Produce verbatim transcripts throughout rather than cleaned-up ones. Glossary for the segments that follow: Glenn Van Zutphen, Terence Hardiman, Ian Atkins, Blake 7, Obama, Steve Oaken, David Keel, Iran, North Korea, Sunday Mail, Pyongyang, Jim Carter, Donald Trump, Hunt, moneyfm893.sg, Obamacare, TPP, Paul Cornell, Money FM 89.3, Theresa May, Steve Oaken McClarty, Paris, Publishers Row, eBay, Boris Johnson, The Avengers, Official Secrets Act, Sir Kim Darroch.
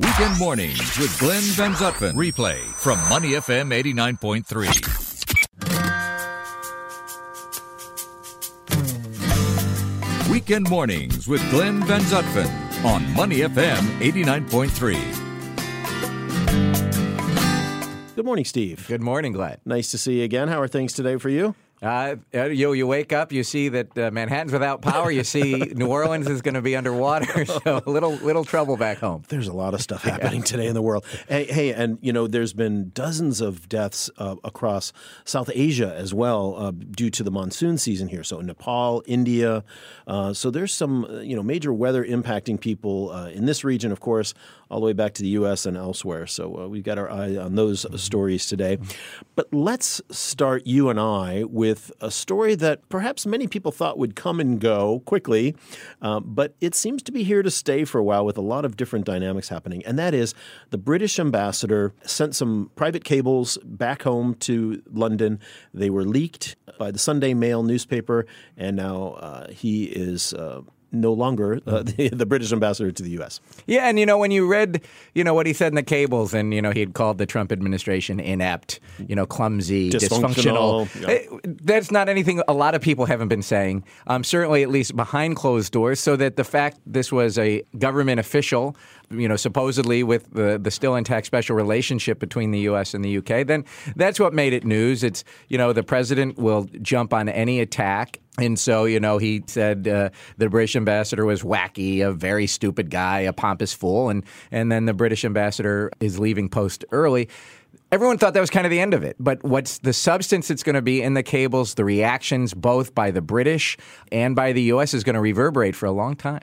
Weekend Mornings with Glenn Van Zutphen. Replay from Money F M eighty-nine point three. Weekend Mornings with Glenn Van Zutphen on Money F M eighty-nine point three. Good morning, Steve. Good morning, Glenn. Nice to see you again. How are things today for you? Uh, you you wake up, you see that uh, Manhattan's without power. You see New Orleans is going to be underwater, so a little little trouble back home. There's a lot of stuff happening yeah. today in the world. Hey, hey, and you know, there's been dozens of deaths uh, across South Asia as well uh, due to the monsoon season here. So Nepal, India, uh, so there's some you know major weather impacting people uh, in this region, of course, all the way back to the U S and elsewhere. So uh, we've got our eye on those stories today. But let's start you and I with. with a story that perhaps many people thought would come and go quickly, uh, but it seems to be here to stay for a while with a lot of different dynamics happening. And that is the British ambassador sent some private cables back home to London. They were leaked by the Sunday Mail newspaper, and now uh, he is... Uh, no longer uh, the, the British ambassador to the U S. Yeah, and, you know, when you read, you know, what he said in the cables and, you know, he had called the Trump administration inept, you know, clumsy, dysfunctional. dysfunctional. Yeah. It, that's not anything a lot of people haven't been saying, um, certainly at least behind closed doors, so that the fact this was a government official, you know, supposedly with the, the still intact special relationship between the U S and the U K, then that's what made it news. It's, you know, the president will jump on any attack. And so, you know, he said uh, the British ambassador was wacky, a very stupid guy, a pompous fool. And, and then the British ambassador is leaving post early. Everyone thought that was kind of the end of it. But what's the substance that's going to be in the cables, the reactions both by the British and by the U S is going to reverberate for a long time.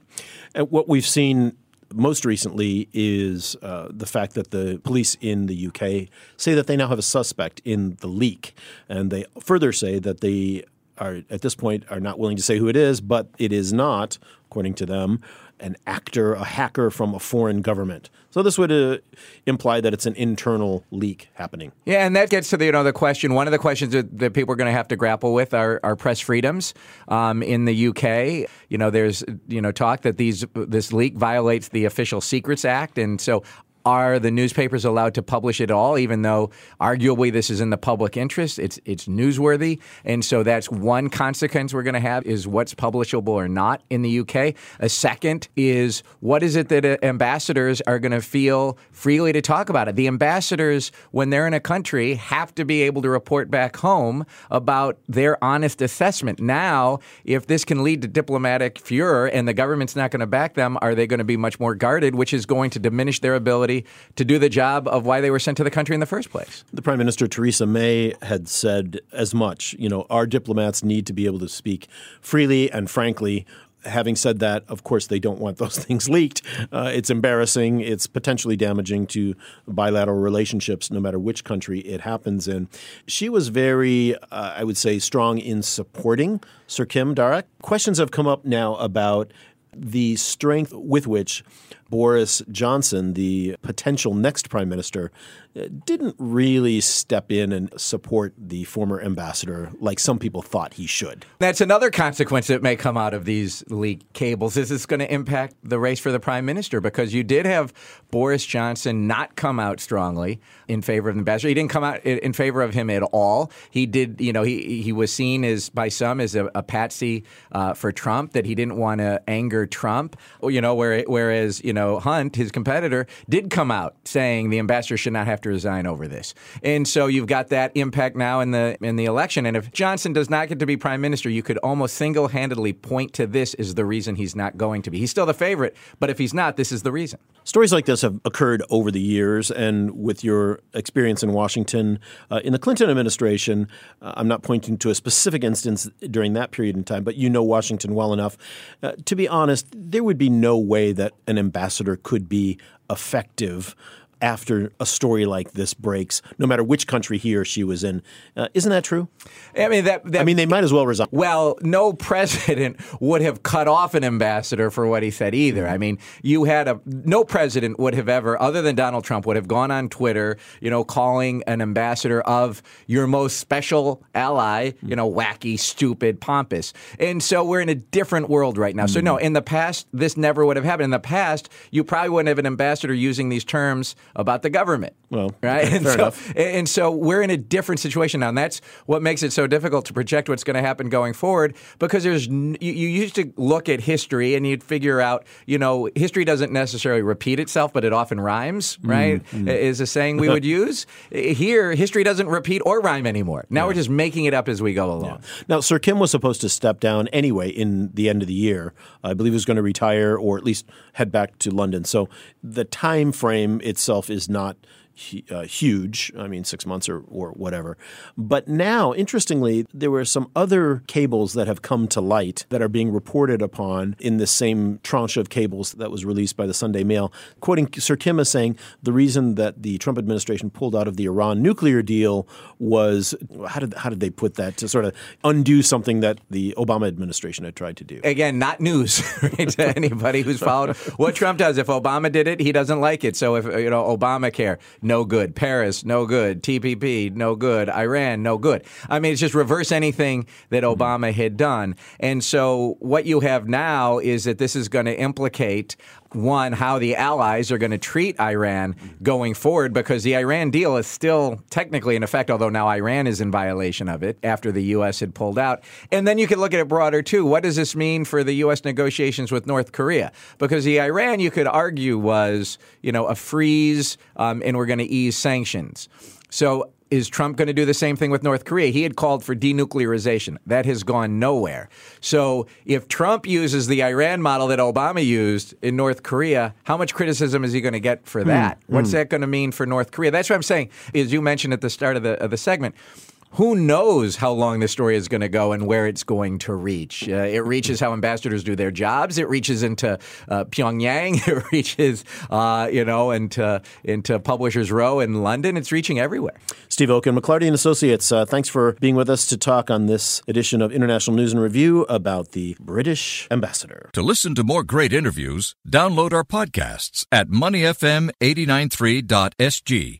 And what we've seen most recently is uh, the fact that the police in the U K say that they now have a suspect in the leak. And they further say that they are, at this point, are not willing to say who it is, but it is not, according to them, an actor, a hacker from a foreign government. So this would uh, imply that it's an internal leak happening. Yeah, and that gets to the, you know, the question. One of the questions that, that people are going to have to grapple with are, are press freedoms um, in the U K. You know, there's you know talk that these this leak violates the Official Secrets Act, and so. Are the newspapers allowed to publish it all, even though arguably this is in the public interest? It's it's newsworthy. And so that's one consequence we're going to have is what's publishable or not in the U K. A second is what is it that ambassadors are going to feel freely to talk about it? The ambassadors, when they're in a country, have to be able to report back home about their honest assessment. Now, if this can lead to diplomatic furor and the government's not going to back them, are they going to be much more guarded, which is going to diminish their ability to do the job of why they were sent to the country in the first place? The Prime Minister, Theresa May, had said as much. You know, our diplomats need to be able to speak freely and frankly. Having said that, of course, they don't want those things leaked. Uh, it's embarrassing. It's potentially damaging to bilateral relationships, no matter which country it happens in. She was very, uh, I would say, strong in supporting Sir Kim Darroch. Questions have come up now about the strength with which Boris Johnson, the potential next prime minister, didn't really step in and support the former ambassador like some people thought he should. That's another consequence that may come out of these leaked cables is it's going to impact the race for the prime minister, because you did have Boris Johnson not come out strongly in favor of the ambassador. He didn't come out in favor of him at all. He did, you know, he he was seen as by some as a, a patsy uh, for Trump, that he didn't want to anger Trump, you know, whereas, you know, You know, Hunt, his competitor, did come out saying the ambassador should not have to resign over this. And so you've got that impact now in the in the election. And if Johnson does not get to be prime minister, you could almost single-handedly point to this as the reason he's not going to be. He's still the favorite, but if he's not, this is the reason. Stories like this have occurred over the years. And with your experience in Washington, uh, in the Clinton administration, uh, I'm not pointing to a specific instance during that period in time, but you know Washington well enough. Uh, to be honest, there would be no way that an ambassador could be effective after a story like this breaks, no matter which country he or she was in. Uh, isn't that true? I mean, that, that, I mean, they might as well resign. Well, no president would have cut off an ambassador for what he said either. I mean, you had a no president would have ever, other than Donald Trump, would have gone on Twitter, you know, calling an ambassador of your most special ally, you know, wacky, stupid, pompous. And so we're in a different world right now. So no, in the past, this never would have happened. In the past, you probably wouldn't have an ambassador using these terms about the government. Well, right? And fair so, enough. And so we're in a different situation now. And that's what makes it so difficult to project what's going to happen going forward, because there's you, you used to look at history and you'd figure out, you know, history doesn't necessarily repeat itself, but it often rhymes, right? Mm-hmm. Is a saying we would use. Here, history doesn't repeat or rhyme anymore. Now yeah. we're just making it up as we go along. Yeah. Now, Sir Kim was supposed to step down anyway in the end of the year. I believe he was going to retire or at least head back to London. So the time frame itself is not uh, huge. I mean, six months or, or whatever. But now, interestingly, there were some other cables that have come to light that are being reported upon in the same tranche of cables that was released by the Sunday Mail. Quoting Sir Kim as saying the reason that the Trump administration pulled out of the Iran nuclear deal was how did how did they put that to sort of undo something that the Obama administration had tried to do? Again, not news right, to anybody who's followed what Trump does. If Obama did it, he doesn't like it. So if you know Obamacare. No good. Paris, no good. T P P, no good. Iran, no good. I mean, it's just reverse anything that Obama had done. And so what you have now is that this is going to implicate, one, how the allies are going to treat Iran going forward, because the Iran deal is still technically in effect, although now Iran is in violation of it after the U S had pulled out. And then you can look at it broader, too. What does this mean for the U S negotiations with North Korea? Because the Iran, you could argue, was, you know, a freeze um, and we're going to ease sanctions. So is Trump going to do the same thing with North Korea? He had called for denuclearization. That has gone nowhere. So if Trump uses the Iran model that Obama used in North Korea, how much criticism is he going to get for that? Mm. What's mm. that going to mean for North Korea? That's what I'm saying, as you mentioned at the start of the, of the segment. Who knows how long this story is going to go and where it's going to reach? Uh, it reaches how ambassadors do their jobs. It reaches into uh, Pyongyang. It reaches, uh, you know, into into Publishers Row in London. It's reaching everywhere. Steve Oaken, McClarty and Associates, uh, thanks for being with us to talk on this edition of International News and Review about the British ambassador. To listen to more great interviews, download our podcasts at money f m eight nine three dot s g.